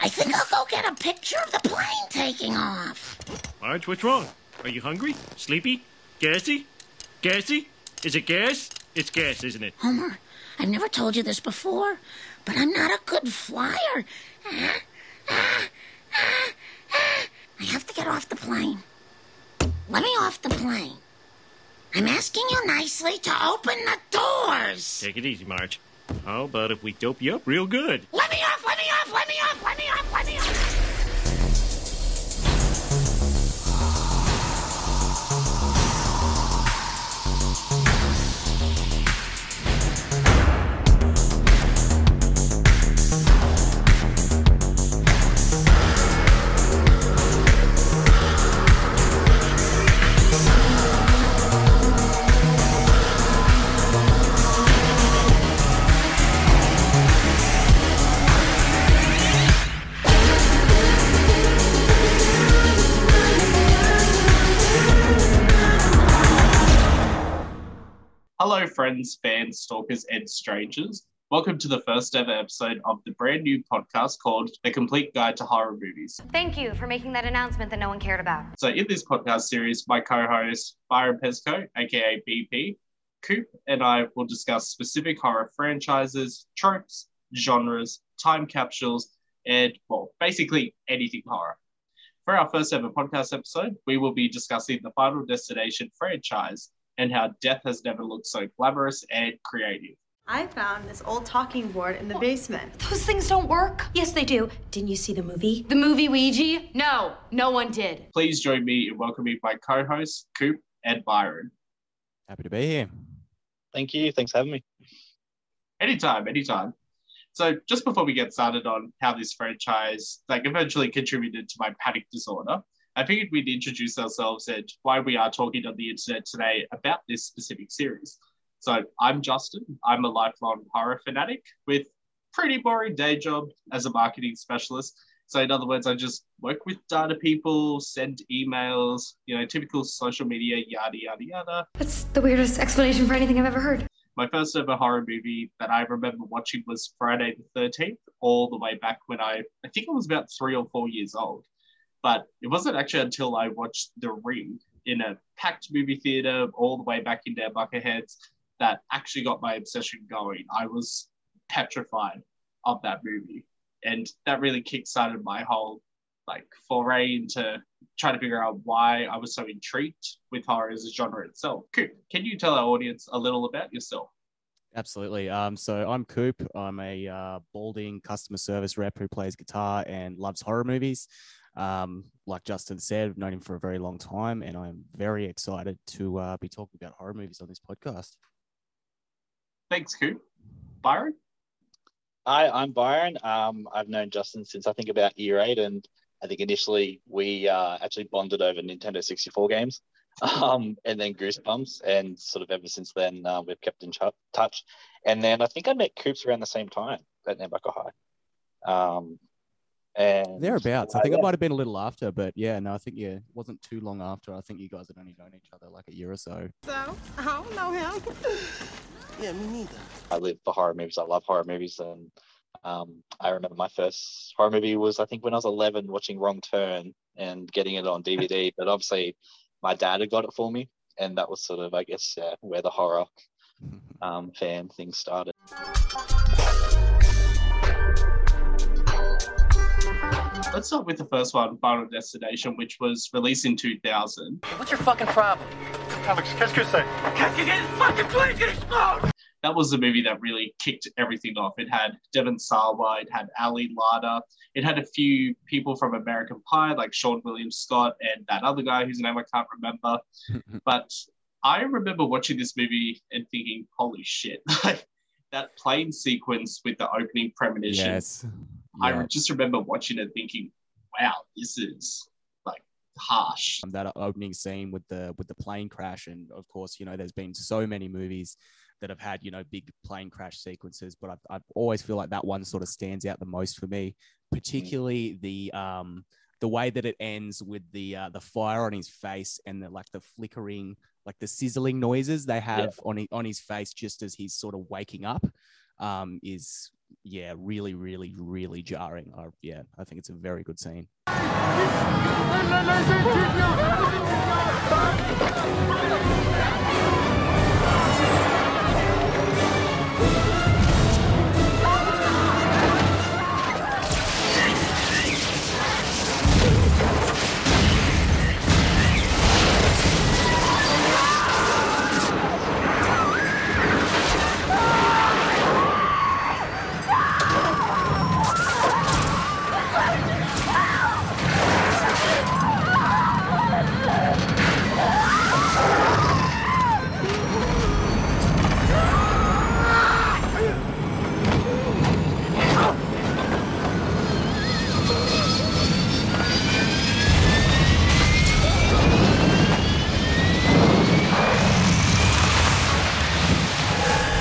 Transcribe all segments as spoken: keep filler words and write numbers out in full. I think I'll go get a picture of the plane taking off. Marge, what's wrong? Are you hungry? Sleepy? Gassy? Gassy? Is it gas? It's gas, isn't it? Homer, I've never told you this before, but I'm not a good flyer. Ah, ah, ah, ah. I have to get off the plane. Let me off the plane. I'm asking you nicely to open the doors. Take it easy, Marge. How about if we dope you up real good? Let me off, let me off, let me off, let me off, let me off. Hello friends, fans, stalkers and strangers. Welcome to the first ever episode of the brand new podcast called The Complete Guide to Horror Movies. Thank you for making that announcement that no one cared about. So in this podcast series, my co-host Byron Pesco, aka B P Coop, and I will discuss specific horror franchises, tropes, genres, time capsules, and well, basically anything horror. For our first ever podcast episode, we will be discussing the Final Destination franchise, and how death has never looked so glamorous and creative. I found this old talking board in the oh, basement. Those things don't work. Yes, they do. Didn't you see the movie? The movie Ouija? No, no one did. Please join me in welcoming my co-hosts, Coop and Byron. Happy to be here. Thank you. Thanks for having me. Anytime, anytime. So just before we get started on how this franchise like eventually contributed to my panic disorder, I figured we'd introduce ourselves and why we are talking on the internet today about this specific series. So I'm Justin. I'm a lifelong horror fanatic with pretty boring day job as a marketing specialist. So in other words, I just work with data people, send emails, you know, typical social media, yada, yada, yada. That's the weirdest explanation for anything I've ever heard. My first ever horror movie that I remember watching was Friday the thirteenth, all the way back when I, I think I was about three or four years old. But it wasn't actually until I watched The Ring in a packed movie theater all the way back in Nambucca High that actually got my obsession going. I was petrified of that movie. And that really kickstarted my whole like foray into trying to figure out why I was so intrigued with horror as a genre itself. Coop, can you tell our audience a little about yourself? Absolutely. Um, so I'm Coop. I'm a uh, balding customer service rep who plays guitar and loves horror movies. Um, like Justin said, I've known him for a very long time, and I'm very excited to uh, be talking about horror movies on this podcast. Thanks, Coop. Byron? Hi, I'm Byron. Um, I've known Justin since I think about year eight, and I think initially we uh, actually bonded over Nintendo sixty-four games, um, and then Goosebumps, and sort of ever since then uh, we've kept in touch. And then I think I met Coops around the same time at Nambucca High. Um, And thereabouts. I think uh, yeah. It might have been a little after, but yeah, no, I think yeah, it wasn't too long after. I think you guys had only known each other like a year or so. So, I don't know him. Yeah, me neither. I live for horror movies. I love horror movies. And um, I remember my first horror movie was, I think, when I was eleven, watching Wrong Turn and getting it on D V D. But obviously, my dad had got it for me. And that was sort of, I guess, yeah, where the horror um, fan thing started. Let's start with the first one, Final Destination, which was released in two thousand. What's your fucking problem? Alex, qu'est-ce que c'est? Qu'est-ce que this fucking plane's gonna explode? That was the movie that really kicked everything off. It had Devon Sawa, it had Ali Larter, it had a few people from American Pie, like Seann William Scott and that other guy whose name I can't remember. But I remember watching this movie and thinking, holy shit, like that plane sequence with the opening premonition. Yes. Yeah. I just remember watching it thinking, wow, this is like harsh. That opening scene with the with the plane crash. And of course, you know, there's been so many movies that have had, you know, big plane crash sequences, but I've, I've always feel like that one sort of stands out the most for me, particularly the um, the way that it ends with the uh, the fire on his face and the like the flickering, like the sizzling noises they have yeah. on, on his face just as he's sort of waking up. Um, is yeah, really, really, really jarring. I, yeah, I think it's a very good scene.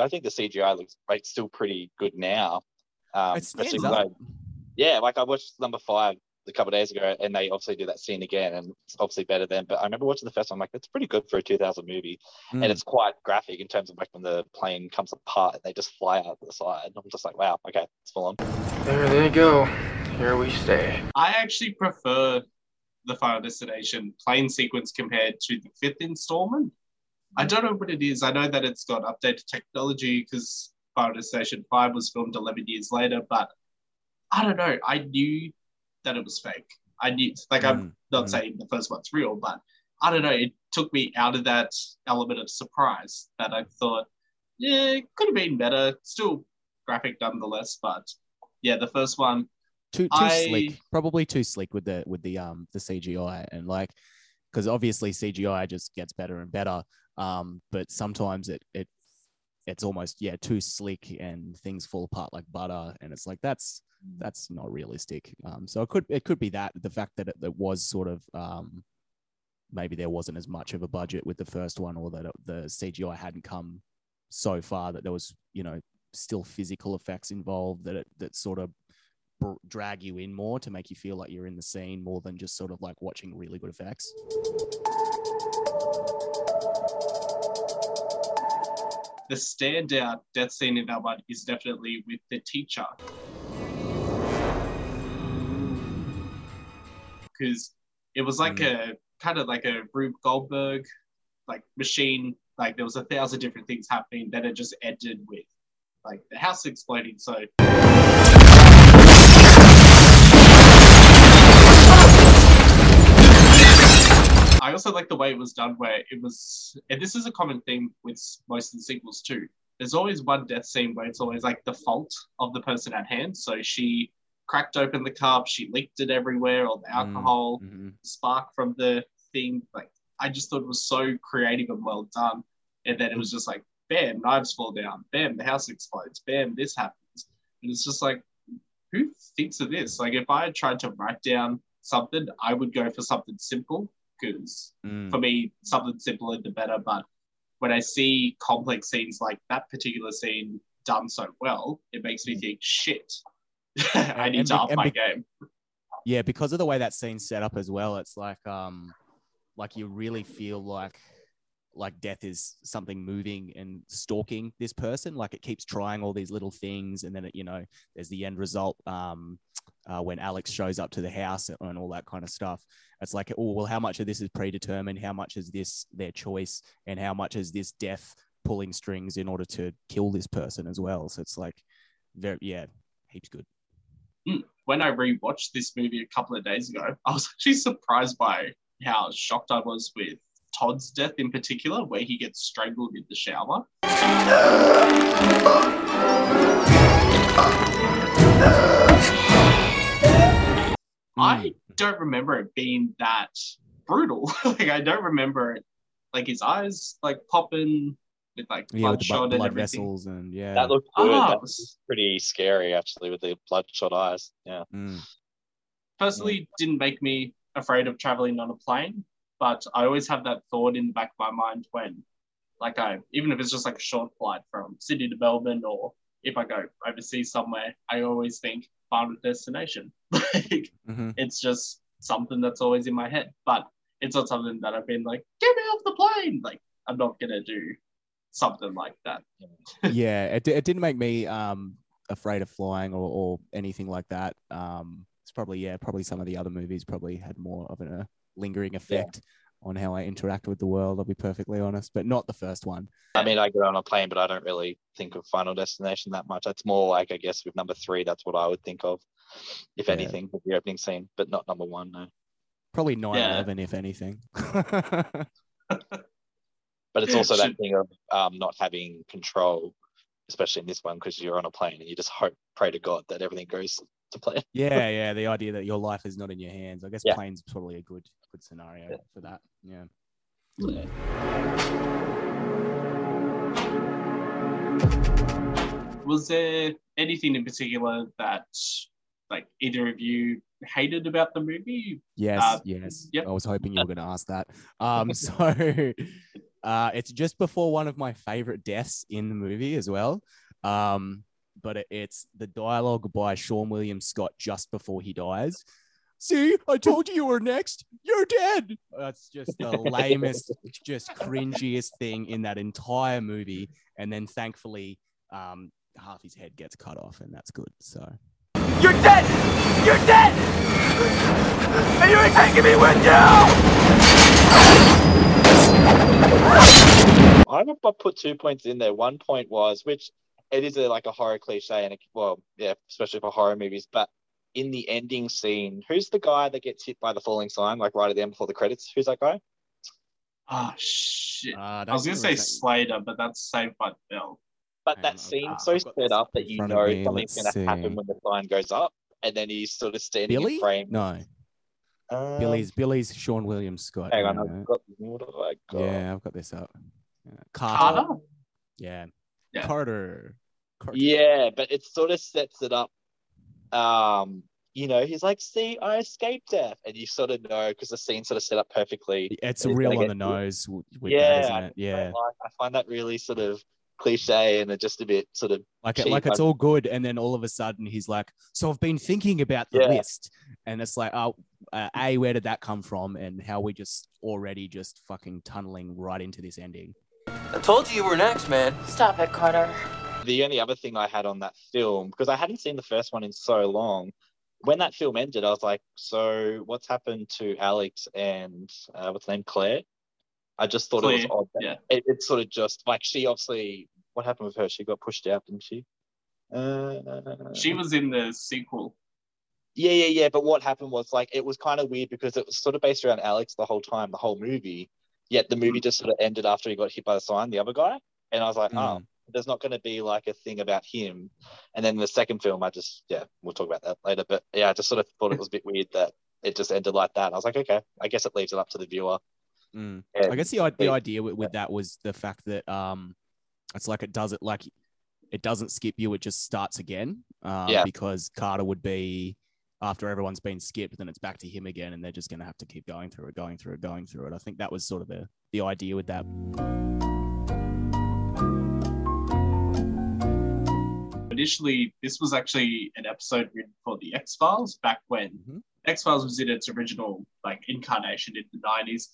I think the C G I looks like still pretty good now. Um, it stands up. Like, yeah, like I watched number five a couple of days ago, and they obviously do that scene again, and it's obviously better then. But I remember watching the first one, I'm like, that's pretty good for a two thousand movie, mm. and it's quite graphic in terms of like when the plane comes apart and they just fly out to the side. And I'm just like, wow, okay, it's full on. There they go. Here we stay. I actually prefer the Final Destination plane sequence compared to the fifth installment. I don't know what it is. I know that it's got updated technology because Final Destination five was filmed eleven years later, but I don't know. I knew that it was fake. I knew, like, mm, I'm not mm. saying the first one's real, but I don't know. It took me out of that element of surprise that I thought, yeah, it could have been better. Still graphic nonetheless, but yeah, the first one. Too too I... slick, probably too slick with the with the um the C G I, and like, because obviously C G I just gets better and better. Um, but sometimes it, it, it's almost, yeah, too slick and things fall apart like butter. And it's like, that's, that's not realistic. Um, so it could, it could be that the fact that it, it was sort of, um, maybe there wasn't as much of a budget with the first one, or that it, the C G I hadn't come so far that there was, you know, still physical effects involved that, it, that sort of br- drag you in more to make you feel like you're in the scene more than just sort of like watching really good effects. The standout death scene in that one is definitely with the teacher. Because it was like mm. a kind of like a Rube Goldberg like machine. Like there was a thousand different things happening that it just ended with like the house exploding. So I also like the way it was done where it was, and this is a common theme with most of the sequels too, there's always one death scene where it's always like the fault of the person at hand. So she cracked open the cup, she leaked it everywhere, all the alcohol, mm-hmm. spark from the thing. Like, I just thought it was so creative and well done. And then it was just like, bam, knives fall down. Bam, the house explodes. Bam, this happens. And it's just like, who thinks of this? Like if I had tried to write down something, I would go for something simple. Because mm. for me, something simpler the better. But when I see complex scenes like that particular scene done so well, it makes me think, shit, I need and, to up and, my and, game. Yeah, because of the way that scene's set up as well, it's like, um, like you really feel like, like death is something moving and stalking this person. Like it keeps trying all these little things, and then it, you know, there's the end result. Um, Uh, when Alex shows up to the house and all that kind of stuff, it's like, oh, well, how much of this is predetermined? How much is this their choice? And how much is this death pulling strings in order to kill this person as well? So it's like, very, yeah, heaps good. When I rewatched this movie a couple of days ago, I was actually surprised by how shocked I was with Todd's death in particular, where he gets strangled in the shower. I don't remember it being that brutal. Like I don't remember it, like his eyes like popping with like yeah, bloodshot blood and everything. Vessels and yeah, that looked good. Oh, that was pretty scary actually with the bloodshot eyes. Yeah. Mm. Personally, mm. didn't make me afraid of traveling on a plane, but I always have that thought in the back of my mind when, like, I even if it's just like a short flight from Sydney to Melbourne, or if I go overseas somewhere, I always think Final Destination. Like mm-hmm. it's just something that's always in my head, but it's not something that I've been like, get me off the plane. Like I'm not gonna do something like that. Yeah, it, it didn't make me um afraid of flying or, or anything like that. Um, it's probably, yeah, probably some of the other movies probably had more of a uh, lingering effect yeah. on how I interact with the world, I'll be perfectly honest, but not the first one. I mean, I get on a plane, but I don't really think of Final Destination that much. It's more like, I guess, with number three, that's what I would think of, if yeah. anything, with the opening scene, but not number one, no. Probably nine eleven, yeah. if anything. But it's also that thing of um, not having control, especially in this one, because you're on a plane and you just hope, pray to God that everything goes to plan. Yeah, yeah. The idea that your life is not in your hands. I guess yeah. planes probably a good, good scenario yeah. for that. Yeah. yeah. Was there anything in particular that, like, either of you hated about the movie? Yes, uh, yes. Yep. I was hoping you were going to ask that. Um, so... Uh, it's just before one of my favorite deaths in the movie as well. Um, but it, it's the dialogue by Seann William Scott just before he dies. See, I told you you were next. You're dead. That's just the lamest, just cringiest thing in that entire movie. And then thankfully, um, half his head gets cut off, and that's good. So, you're dead. You're dead. And you ain't taking me with you. I put two points in there. One point was, which it is a, like a horror cliche, and it, well, yeah, especially for horror movies. But in the ending scene, who's the guy that gets hit by the falling sign, like right at the end before the credits? Who's that guy? Oh shit! Uh, I was gonna say Slater, but that's Saved by the Bell. But that scene's so set up that you know something's gonna happen when the sign goes up, and then he's sort of standing in frame. No. Um, Billy's Billy's Seann William Scott. Hang on, I've got, what have I got? Yeah, I've got this up. Yeah. Carter. Carter? Yeah. yeah. Carter. Carter. Yeah, but it sort of sets it up. Um, you know, he's like, see, I escaped death. And you sort of know because the scene's sort of set up perfectly. It's a real on the nose. With yeah. That, isn't it? Yeah. I, like, I find that really sort of cliche and just a bit sort of like, it, like it's all good, and then all of a sudden he's like, so I've been thinking about the yeah. list, and it's like, oh, uh, a where did that come from, and how we just already just fucking tunneling right into this ending. I told you you were next, man. Stop it, Carter. The only other thing I had on that film, because I hadn't seen the first one in so long, when that film ended, I was like, so what's happened to Alex and uh, what's her name, Claire? I just thought Clear. It was odd. Yeah. It, it sort of just, like, she obviously, what happened with her? She got pushed out, didn't she? Uh, she was in the sequel. Yeah, yeah, yeah. But what happened was, like, it was kind of weird because it was sort of based around Alex the whole time, the whole movie. Yet the movie just sort of ended after he got hit by the sign, the other guy. And I was like, mm. oh, there's not going to be, like, a thing about him. And then the second film, I just, yeah, we'll talk about that later. But, yeah, I just sort of thought it was a bit weird that it just ended like that. And I was like, okay, I guess it leaves it up to the viewer. Mm. I guess the the idea with, with that was the fact that um, it's like it does it like it doesn't skip you; it just starts again. Uh, yeah. Because Carter would be after everyone's been skipped, then it's back to him again, and they're just going to have to keep going through it, going through it, going through it. I think that was sort of the the idea with that. Initially, this was actually an episode written for The X-Files back when mm-hmm. X-Files was in its original like incarnation in the nineties.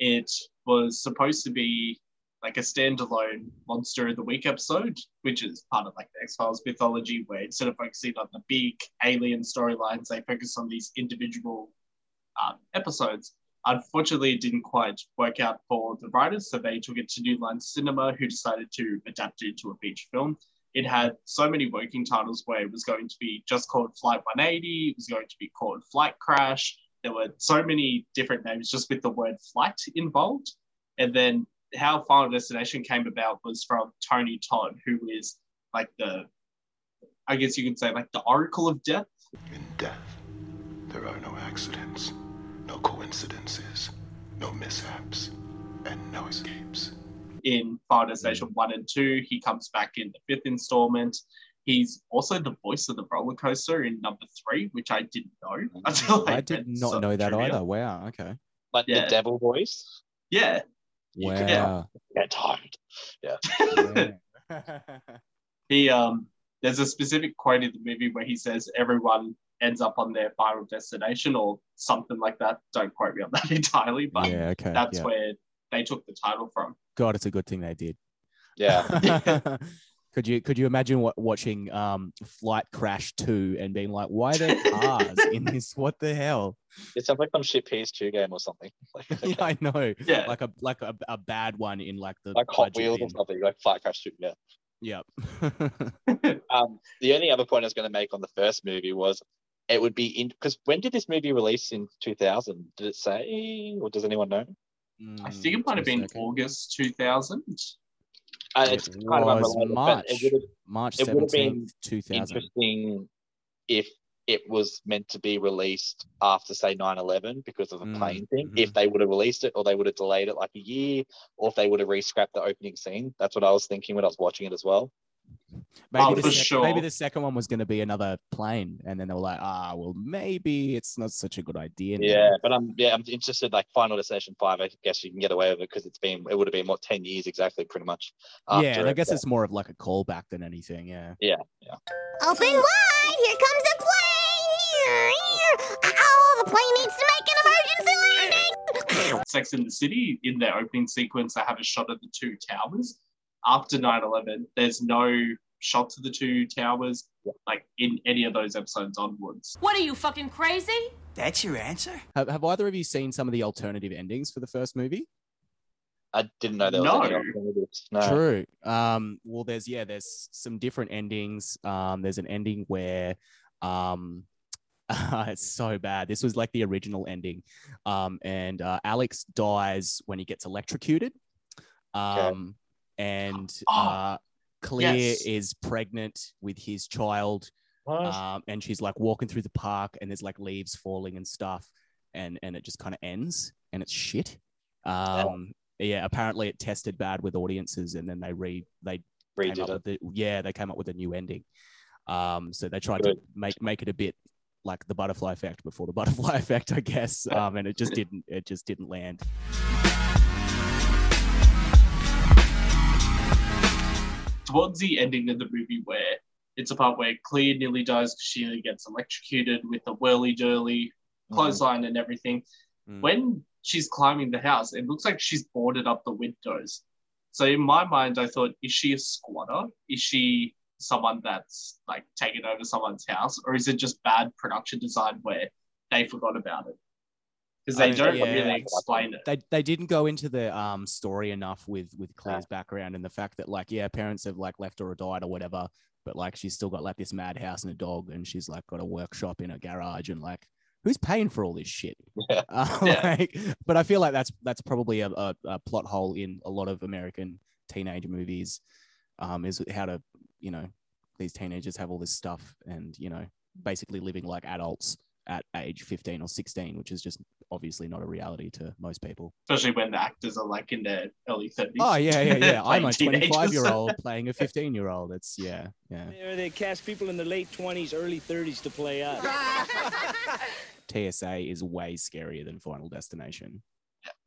It was supposed to be like a standalone Monster of the Week episode, which is part of like the X-Files mythology, where instead of focusing on the big alien storylines, they focus on these individual um, episodes. Unfortunately, it didn't quite work out for the writers, so they took it to New Line Cinema, who decided to adapt it into a feature film. It had so many working titles where it was going to be just called Flight one eighty, it was going to be called Flight Crash. There were so many different names just with the word flight involved. And then how Final Destination came about was from Tony Todd, who is like the, I guess you could say like the Oracle of Death. In death, there are no accidents, no coincidences, no mishaps, and no escapes. In Final Destination one and two, he comes back in the fifth installment. He's also the voice of the roller coaster in number three, which I didn't know until I, I did not know that trivia. Either. Wow, okay. Like yeah. the devil voice? Yeah. Wow. You yeah. get tired. Yeah. yeah. he um there's a specific quote in the movie where he says everyone ends up on their final destination or something like that. Don't quote me on that entirely, but yeah, okay. that's yeah. where they took the title from. God, it's a good thing they did. Yeah. Could you could you imagine what, watching um, Flight Crash two and being like, why are there cars in this? What the hell? It sounds like some shit P S two game or something. Like, yeah, I know. Yeah. Like a like a, a bad one in like the like Hot Wheels or something, like Flight Crash two. Yeah. Yep. um, the only other point I was going to make on the first movie was it would be in because when did this movie release in two thousand? Did it say, or does anyone know? Mm, I think it might have been second. August two thousand. Uh, it's it kind was of unrelated, March, but it would have, March it would have been two thousand. Interesting if it was meant to be released after, say, nine eleven because of the mm, plane thing, mm. if they would have released it or they would have delayed it like a year or if they would have re-scrapped the opening scene. That's what I was thinking when I was watching it as well. Maybe, oh, the, sec- sure. maybe the second one was going to be another plane and then they were like, ah, well, maybe it's not such a good idea. Yeah, now. but I'm yeah, I'm interested, like Final Destination five, I guess you can get away with it because it's been, it would have been, what, ten years exactly, pretty much. Yeah, and I guess it. it's more of like a callback than anything, yeah. Yeah, yeah. Open wide, here comes a plane! Oh, the plane needs to make an emergency landing. Sex and the City, in their opening sequence, they have a shot of the two towers. After nine eleven, there's no shots of the two towers, like in any of those episodes onwards. What are you, fucking crazy? That's your answer? Have, have either of you seen some of the alternative endings for the first movie? I didn't know there was no. any alternatives. No. True. Um, well, there's, yeah, there's some different endings. Um, there's an ending where... Um, Uh, it's so bad. This was like the original ending. Um, and uh, Alex dies when he gets electrocuted. Um, okay. And oh, uh, Clear yes. is pregnant with his child. Um, and she's like walking through the park and there's like leaves falling and stuff. And, and it just kind of ends and it's shit. Um, yeah. yeah, apparently it tested bad with audiences and then they re they Redid came up it. with the, yeah, they came up with a new ending. Um, so they tried Good. to make, make it a bit like the Butterfly Effect before the Butterfly Effect, I guess. Um, and it just didn't, it just didn't land. Towards the ending of the movie where it's a part where Clear nearly dies because she gets electrocuted with the whirly-durly clothesline mm. and everything. Mm. When she's climbing the house, it looks like she's boarded up the windows. So in my mind, I thought, is she a squatter? Is she... someone that's like taken over someone's house, or is it just bad production design where they forgot about it because they I, don't yeah, really explain it? They they didn't go into the um story enough with with Claire's yeah. background and the fact that like yeah parents have like left or died or whatever, but like she's still got like this madhouse and a dog and she's like got a workshop in a garage and like who's paying for all this shit? Yeah. Uh, yeah. Like, but I feel like that's that's probably a, a, a plot hole in a lot of American teenage movies. Um, is how to, you know, these teenagers have all this stuff and, you know, basically living like adults at age fifteen or sixteen, which is just obviously not a reality to most people. Especially when the actors are like in their early thirties. Oh, yeah, yeah, yeah. I'm a twenty-five-year-old playing a fifteen-year-old. It's, yeah, yeah. yeah. They cast people in the late twenties, early thirties to play out. T S A is way scarier than Final Destination.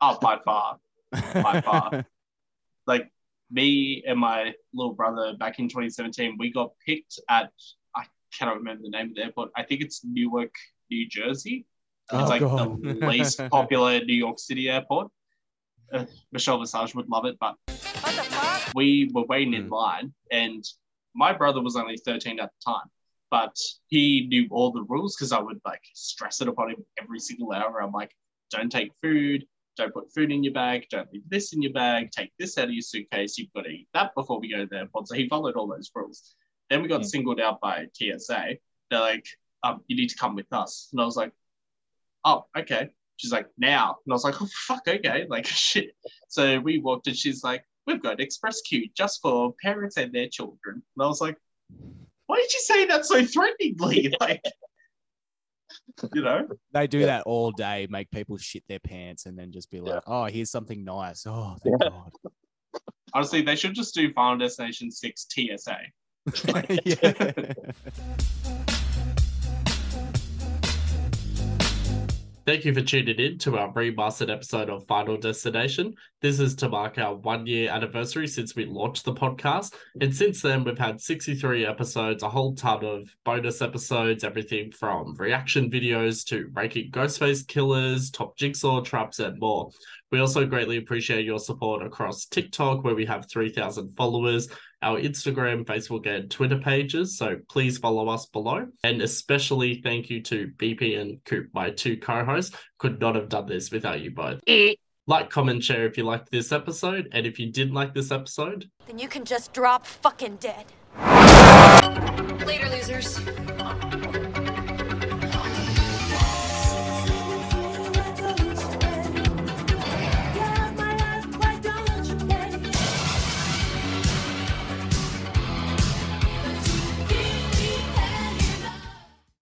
Oh, by far. By far. Like, me and my little brother back in twenty seventeen, we got picked at, I cannot remember the name of the airport. I think it's Newark, New Jersey. It's oh, like God. the least popular New York City airport. Uh, Michelle Visage would love it, but what the fuck? We were waiting in line and my brother was only thirteen at the time, but he knew all the rules because I would like stress it upon him every single hour. I'm like, don't take food. Don't put food in your bag, don't leave this in your bag, take this out of your suitcase, you've got to eat that before we go to the airport. So he followed all those rules. Then we got yeah. singled out by T S A. They're like, um, you need to come with us. And I was like, oh, okay. She's like, now. And I was like, oh, fuck, okay. Like, shit. So we walked and she's like, we've got an express queue just for parents and their children. And I was like, why did you say that so threateningly? Like, you know, they do yeah. that all day, make people shit their pants and then just be like, yeah. oh, here's something nice. Oh, thank yeah. God. Honestly, they should just do Final Destination six T S A. yeah. Thank you for tuning in to our remastered episode of Final Destination. This is to mark our one-year anniversary since we launched the podcast. And since then, we've had sixty-three episodes, a whole ton of bonus episodes, everything from reaction videos to ranking Ghostface killers, top jigsaw traps, and more. We also greatly appreciate your support across TikTok, where we have three thousand followers, our Instagram, Facebook, and Twitter pages, so please follow us below. And especially thank you to B P and Coop, my two co-hosts. Could not have done this without you both. Like, comment, share if you liked this episode, and if you didn't like this episode, then you can just drop fucking dead. Later, losers.